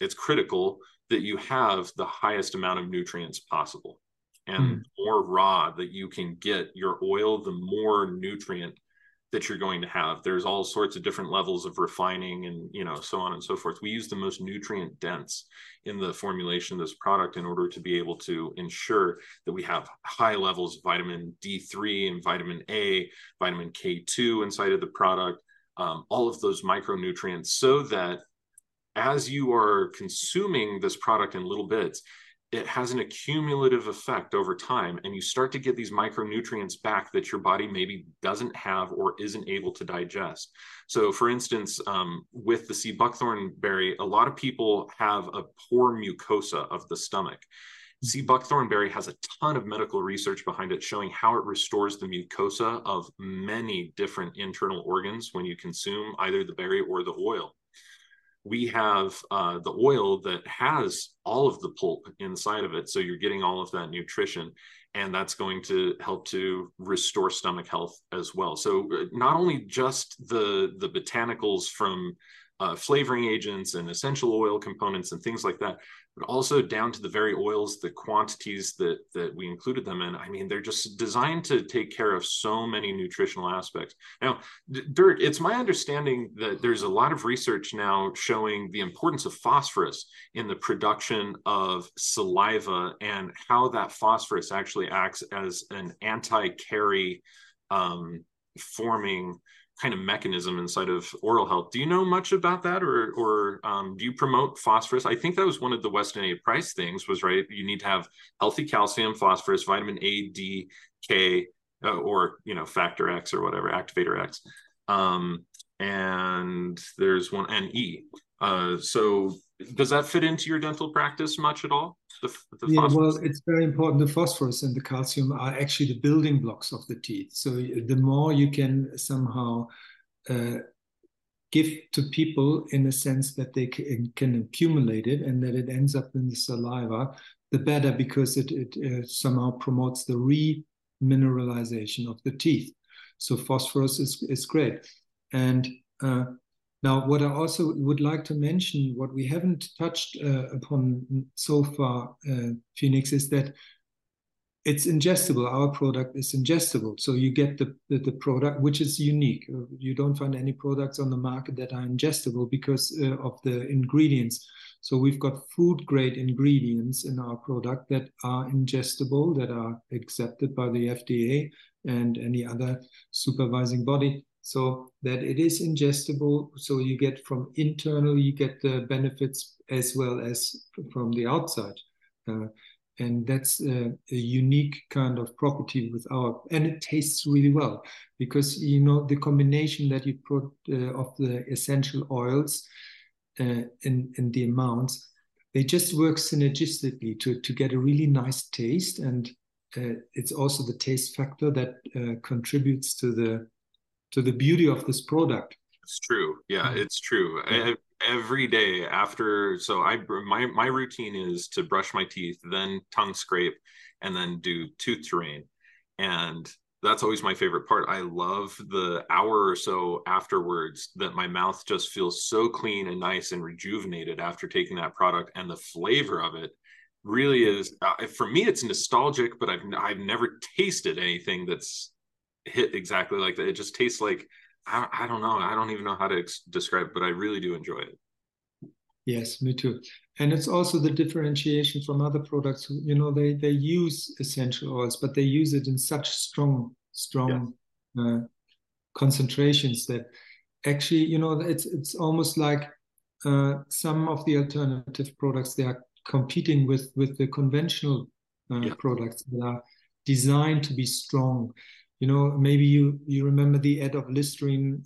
it's critical that you have the highest amount of nutrients possible. And the more raw that you can get your oil, the more nutrient that you're going to have. There's all sorts of different levels of refining and, you know, so on and so forth. We use the most nutrient dense in the formulation of this product in order to be able to ensure that we have high levels of vitamin D3 and vitamin A, vitamin K2 inside of the product, all of those micronutrients, so that as you are consuming this product in little bits, it has an accumulative effect over time, and you start to get these micronutrients back that your body maybe doesn't have or isn't able to digest. So for instance, with the sea buckthorn berry, a lot of people have a poor mucosa of the stomach. Sea buckthorn berry has a ton of medical research behind it showing how it restores the mucosa of many different internal organs when you consume either the berry or the oil. We have the oil that has all of the pulp inside of it. So you're getting all of that nutrition, and that's going to help to restore stomach health as well. So not only just the botanicals from flavoring agents and essential oil components and things like that, but also down to the very oils, the quantities that we included them in. I mean, they're just designed to take care of so many nutritional aspects. Now, Dirk, it's my understanding that there's a lot of research now showing the importance of phosphorus in the production of saliva, and how that phosphorus actually acts as an anti-carie forming kind of mechanism inside of oral health. Do you know much about that, or do you promote phosphorus? I think that was one of the Weston A. Price things, was right, you need to have healthy calcium, phosphorus, vitamin A, D, K, or, you know, factor X or whatever, activator X. And there's one, and E. So does that fit into your dental practice much at all? Well, it's very important. The phosphorus and the calcium are actually the building blocks of the teeth. So the more you can somehow give to people, in a sense that they can accumulate it and that it ends up in the saliva, the better, because it somehow promotes the remineralization of the teeth. So phosphorus is great. And now, what I also would like to mention, what we haven't touched upon so far, Phoenix, is that it's ingestible. Our product is ingestible. So you get the product, which is unique. You don't find any products on the market that are ingestible because of the ingredients. So we've got food-grade ingredients in our product that are ingestible, that are accepted by the FDA and any other supervising body. So that it is ingestible, so you get from internal, you get the benefits as well as from the outside. And that's a unique kind of property with our, and it tastes really well, because, you know, the combination that you put of the essential oils in the amounts, they just work synergistically to get a really nice taste. And it's also the taste factor that contributes to the beauty of this product. It's true. Yeah, it's true. Yeah. Every day after, so my routine is to brush my teeth, then tongue scrape, and then do tooth terrain. And That's always my favorite part. I love the hour or so afterwards that my mouth just feels so clean and nice and rejuvenated after taking that product, and the flavor of it really is, for me, it's nostalgic, but I've never tasted anything that's hit exactly like that. It just tastes like, I don't know. I don't even know how to describe it, but I really do enjoy it. Yes, me too. And it's also the differentiation from other products. You know, they use essential oils, but they use it in such strong concentrations that actually, you know, it's almost like some of the alternative products, they are competing with the conventional products that are designed to be strong. You know, maybe you remember the ad of Listerine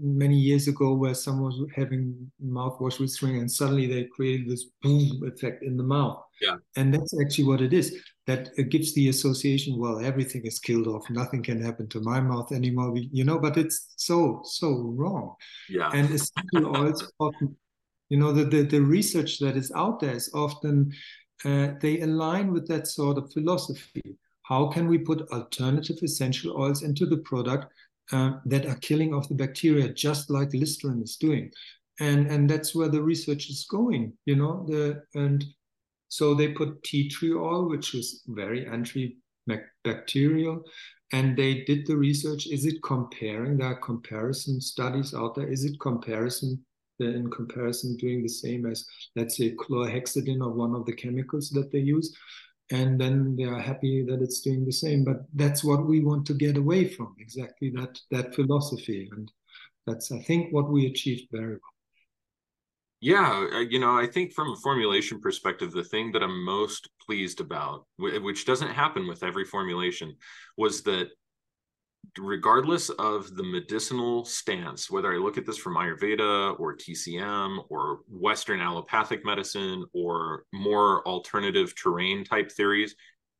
many years ago, where someone was having mouthwash with Listerine, and suddenly they created this boom effect in the mouth. Yeah, and that's actually what it is. That it gives the association, well, everything is killed off, nothing can happen to my mouth anymore. You know, but it's so wrong. Yeah, and essential oils often, you know, the research that is out there is often they align with that sort of philosophy. How can we put alternative essential oils into the product that are killing off the bacteria, just like Listerine is doing? And that's where the research is going, you know. And so they put tea tree oil, which is very antibacterial. And they did the research. Is it comparing? There are comparison studies out there. Is it comparison? In comparison, doing the same as, let's say, chlorhexidine or one of the chemicals that they use. And then they are happy that it's doing the same. But that's what we want to get away from, exactly that philosophy. And that's, I think, what we achieved very well. Yeah, you know, I think from a formulation perspective, the thing that I'm most pleased about, which doesn't happen with every formulation, was that regardless of the medicinal stance, whether I look at this from Ayurveda or TCM or Western allopathic medicine or more alternative terrain type theories,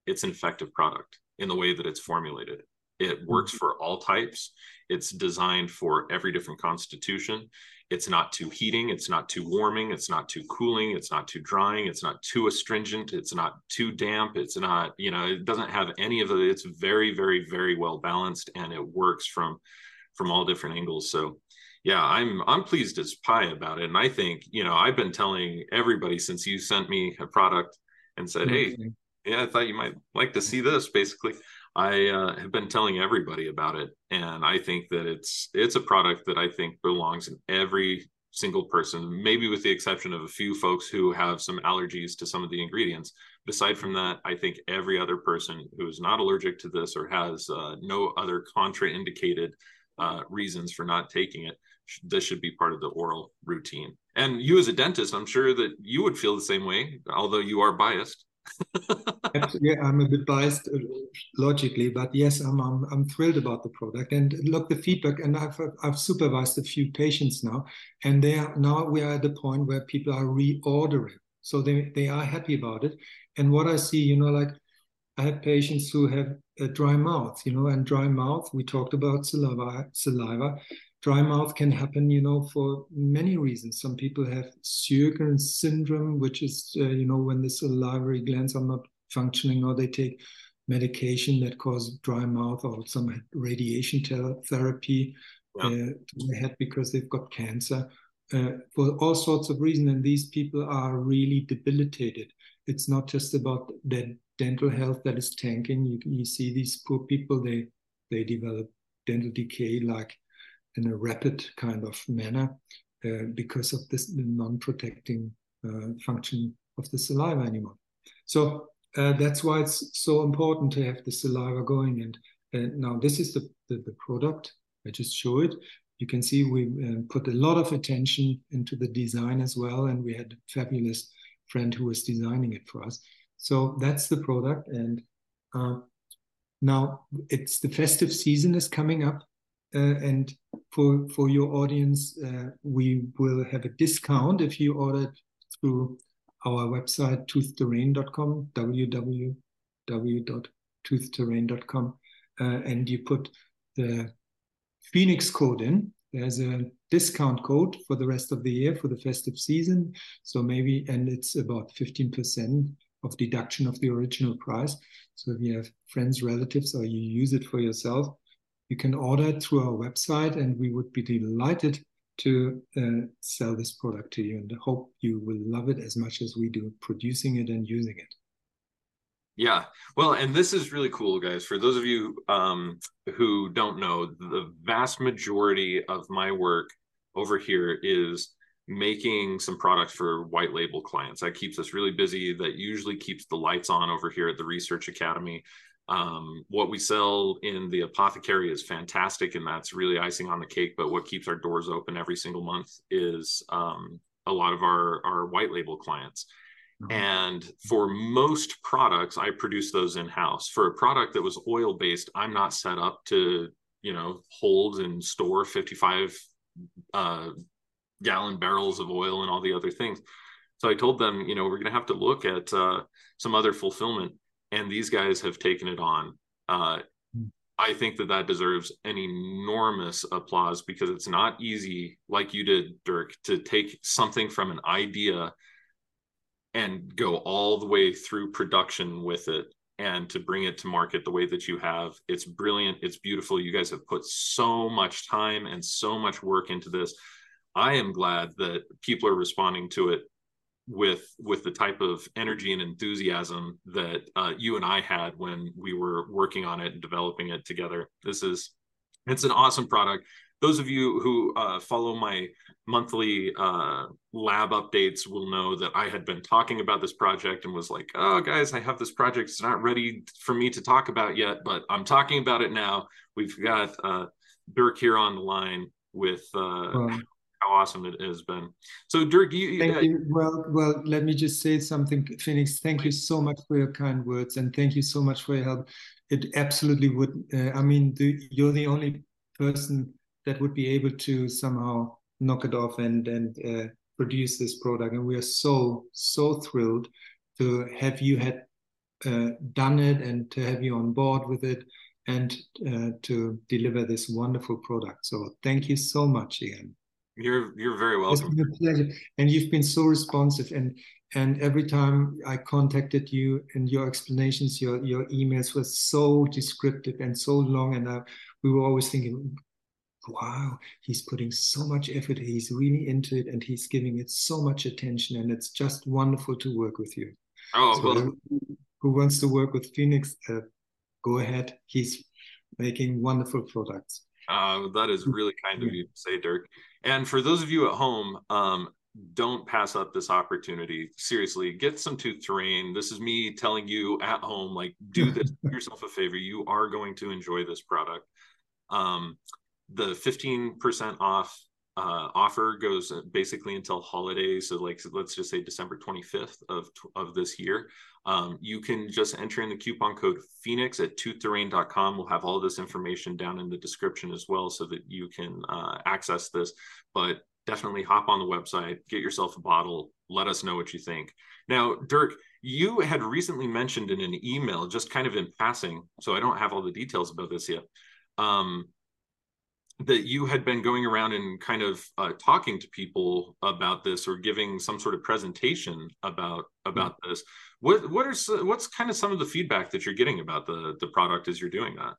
it's an effective product in the way that it's formulated. It works for all types. It's designed for every different constitution. It's not too heating. It's not too warming. It's not too cooling. It's not too drying. It's not too astringent. It's not too damp. It's not, you know, it doesn't have any of the, it's very, very, very well balanced, and it works from all different angles. So yeah, I'm pleased as pie about it. And I think, you know, I've been telling everybody since you sent me a product and said, hey, yeah, I thought you might like to see this, basically. I have been telling everybody about it, and I think that it's a product that I think belongs in every single person, maybe with the exception of a few folks who have some allergies to some of the ingredients. Aside from that, I think every other person who is not allergic to this or has no other contraindicated reasons for not taking it, this should be part of the oral routine. And you as a dentist, I'm sure that you would feel the same way, although you are biased. Yeah, I'm a bit biased logically, but yes, I'm thrilled about the product. And look, the feedback, and I've supervised a few patients now, and we are at the point where people are reordering, so they are happy about it. And what I see, you know, like I have patients who have a dry mouth, you know, and dry mouth, we talked about saliva. Dry mouth can happen, you know, for many reasons. Some people have Sjögren's syndrome, which is, you know, when the salivary glands are not functioning, or they take medication that causes dry mouth, or some radiation therapy to the head because they've got cancer, for all sorts of reasons. And these people are really debilitated. It's not just about their dental health that is tanking. You see these poor people, they develop dental decay like in a rapid kind of manner because of this non-protecting function of the saliva anymore. So that's why it's so important to have the saliva going. And now this is the product. I just show it. You can see we put a lot of attention into the design as well. And we had a fabulous friend who was designing it for us. So that's the product. And now it's the festive season is coming up. And for your audience, we will have a discount if you order through our website, toothterrain.com, www.toothterrain.com, and you put the Phoenix code in. There's a discount code for the rest of the year for the festive season. So maybe, and it's about 15%. of deduction of the original price. So if you have friends, relatives, or you use it for yourself, you can order it through our website, and we would be delighted to sell this product to you, and I hope you will love it as much as we do producing it and using it. Yeah, well, and this is really cool, guys. For those of you who don't know, the vast majority of my work over here is making some products for white label clients. That keeps us really busy. That usually keeps the lights on over here at the Research Academy. What we sell in the apothecary is fantastic, and that's really icing on the cake. But what keeps our doors open every single month is a lot of our white label clients. And for most products, I produce those in-house. For a product that was oil-based, I'm not set up to, you know, hold and store 55-gallon barrels of oil and all the other things. So I told them, you know, we're going to have to look at some other fulfillment. And these guys have taken it on. I think that that deserves an enormous applause, because it's not easy, like you did, Dirk, to take something from an idea and go all the way through production with it and to bring it to market the way that you have. It's brilliant. It's beautiful. You guys have put so much time and so much work into this. I am glad that people are responding to it with the type of energy and enthusiasm that you and I had when we were working on it and developing it together. It's an awesome product. Those of you who follow my monthly lab updates will know that I had been talking about this project and was like, oh, guys, I have this project. It's not ready for me to talk about yet, but I'm talking about it now. We've got Dirk here on the line with how awesome it has been. So, Dirk, you. Well, let me just say something, Phoenix. Thank you so much for your kind words, and thank you so much for your help. It absolutely would. I mean, you're the only person that would be able to somehow knock it off and produce this product. And we are so, so thrilled to have you done it and to have you on board with it and to deliver this wonderful product. So thank you so much again. You're very welcome. It's been a pleasure. And you've been so responsive. And every time I contacted you, and your explanations, your emails were so descriptive and so long. And we were always thinking, wow, he's putting so much effort. He's really into it, and he's giving it so much attention. And it's just wonderful to work with you. Oh, so well. Who wants to work with Phoenix? Go ahead. He's making wonderful products. That is really kind of you to say, Dirk. And for those of you at home, don't pass up this opportunity. Seriously, get some ToothTerrain. This is me telling you at home, like, do this. Do yourself a favor. You are going to enjoy this product. The 15% off offer goes basically until holiday. So like, let's just say December 25th of this year. You can just enter in the coupon code Phoenix at toothterrain.com. We'll have all this information down in the description as well, so that you can access this. But definitely hop on the website, get yourself a bottle, let us know what you think. Now, Dirk, you had recently mentioned in an email, just kind of in passing, so I don't have all the details about this yet, that you had been going around and kind of talking to people about this, or giving some sort of presentation about this. What's kind of some of the feedback that you're getting about the product as you're doing that?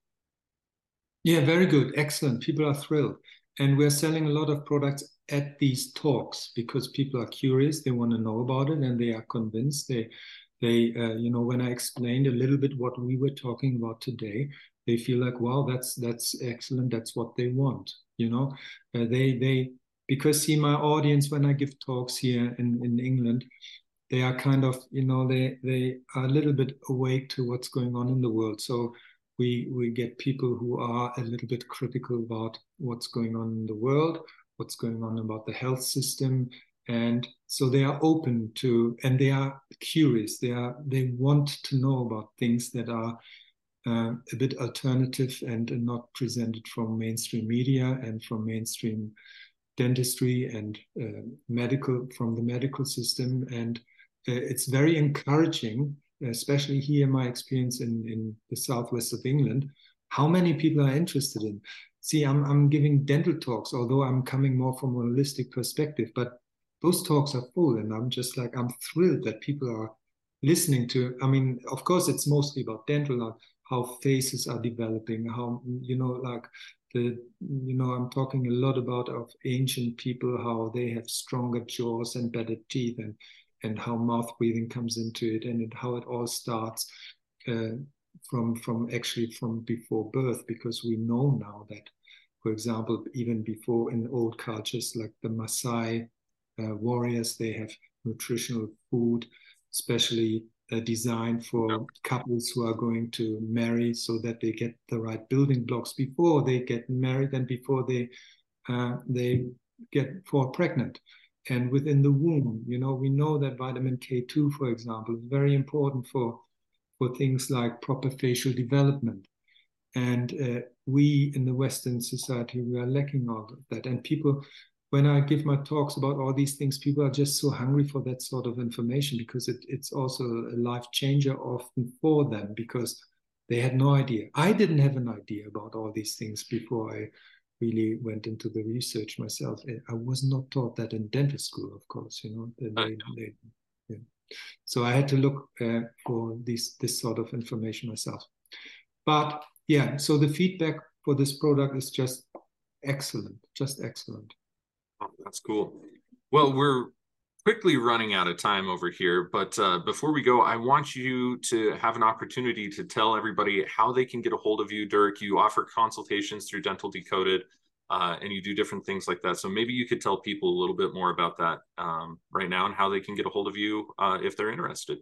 Yeah, very good. Excellent. People are thrilled. And we're selling a lot of products at these talks because people are curious. They want to know about it, and they are convinced. They you know, when I explained a little bit what we were talking about today, they feel like, wow, that's excellent. That's what they want, you know. Because see, my audience, when I give talks here in England, they are kind of, you know, they are a little bit awake to what's going on in the world. So we get people who are a little bit critical about what's going on in the world, what's going on about the health system, and so they are open to, and they are curious. They want to know about things that are a bit alternative and not presented from mainstream media and from mainstream dentistry and from the medical system. And it's very encouraging, especially here in my experience in the southwest of England, how many people are interested in. See, I'm giving dental talks, although I'm coming more from a holistic perspective, but those talks are full, and I'm just like, I'm thrilled that people are listening to, I mean, of course, it's mostly about dental, like how faces are developing, how, you know, like the, you know, I'm talking a lot about of ancient people, how they have stronger jaws and better teeth, and how mouth breathing comes into it, and how it all starts from before birth, because we know now that, for example, even before in old cultures like the Maasai warriors, they have nutritional food, especially designed for couples who are going to marry, so that they get the right building blocks before they get married and before they get fall pregnant. And within the womb, you know, we know that vitamin K2, for example, is very important for things like proper facial development. And we in the Western society, we are lacking all of that. And people, when I give my talks about all these things, people are just so hungry for that sort of information, because it's also a life changer often for them, because they had no idea. I didn't have an idea about all these things before I really went into the research myself. I was not taught that in dental school, of course, you know. So I had to look for this sort of information myself. But yeah, so the feedback for this product is just excellent, Oh, that's cool. Well, we're quickly running out of time over here, but before we go, I want you to have an opportunity to tell everybody how they can get a hold of you, Dirk. You offer consultations through DentalDecoded, and you do different things like that. So maybe you could tell people a little bit more about that right now, and how they can get a hold of you if they're interested.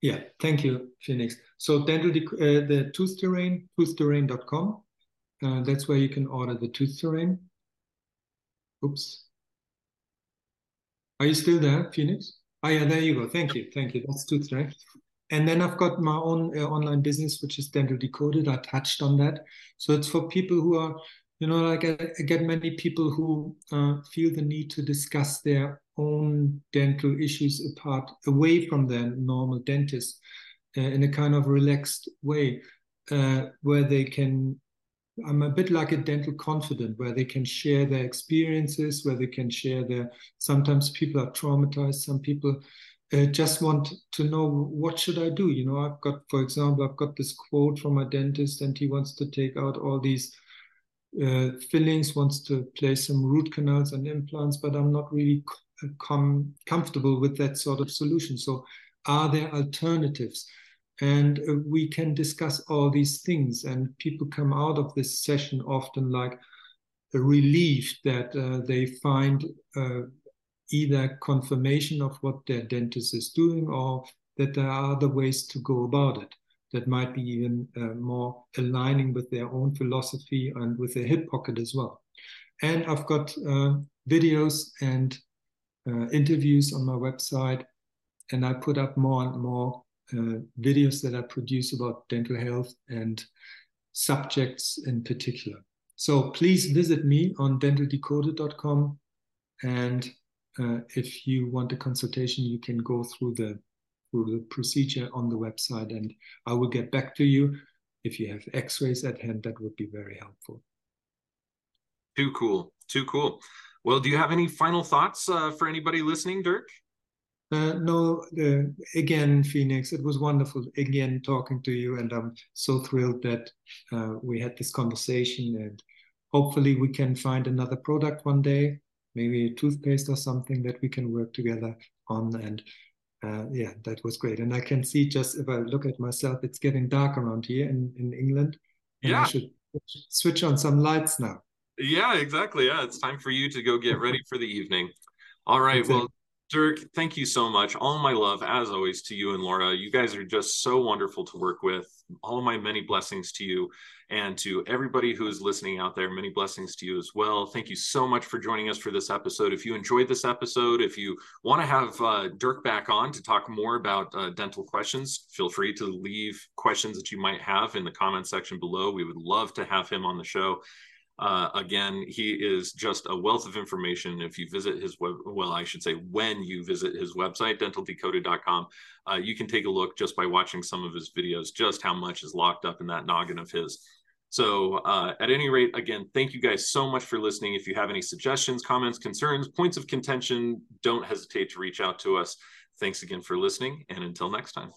Yeah, thank you, Phoenix. So the ToothTerrain, toothterrain.com. That's where you can order the ToothTerrain. Oops. Are you still there, Phoenix? Oh, yeah, there you go. Thank you. That's ToothTerrain. And then I've got my own online business, which is DentalDecoded. I touched on that. So it's for people who are, you know, like I get many people who feel the need to discuss their own dental issues away from their normal dentist in a kind of relaxed way, where they can, I'm a bit like a dental confidant, where they can share their experiences, where they can share their, sometimes people are traumatized, some people just want to know, what should I do? You know, I've got, for example, I've got this quote from my dentist, and he wants to take out all these fillings, wants to place some root canals and implants, but I'm not really comfortable with that sort of solution. So are there alternatives? And we can discuss all these things, and people come out of this session often like relieved that they find either confirmation of what their dentist is doing, or that there are other ways to go about it that might be even more aligning with their own philosophy and with their hip pocket as well. And I've got videos and interviews on my website, and I put up more and more videos that I produce about dental health and subjects in particular. So please visit me on dentaldecoded.com, and if you want a consultation, you can go through the procedure on the website, and I will get back to you. If you have x-rays at hand, that would be very helpful. Too cool. Well, do you have any final thoughts for anybody listening, Dirk? No, again, Phoenix, it was wonderful again talking to you, and I'm so thrilled that we had this conversation, and hopefully we can find another product one day, maybe a toothpaste or something that we can work together on. And yeah, that was great. And I can see, just if I look at myself, it's getting dark around here in England. And yeah. I should switch on some lights now. Yeah, exactly. Yeah, it's time for you to go get ready for the evening. All right. Exactly. Well, Dirk, thank you so much. All my love, as always, to you and Laura. You guys are just so wonderful to work with. All of my many blessings to you, and to everybody who is listening out there, many blessings to you as well. Thank you so much for joining us for this episode. If you enjoyed this episode, if you want to have Dirk back on to talk more about dental questions, feel free to leave questions that you might have in the comment section below. We would love to have him on the show. Again, he is just a wealth of information. If you visit his when you visit his website, dentaldecoded.com, you can take a look just by watching some of his videos, just how much is locked up in that noggin of his. So at any rate, again, thank you guys so much for listening. If you have any suggestions, comments, concerns, points of contention, don't hesitate to reach out to us. Thanks again for listening, and until next time.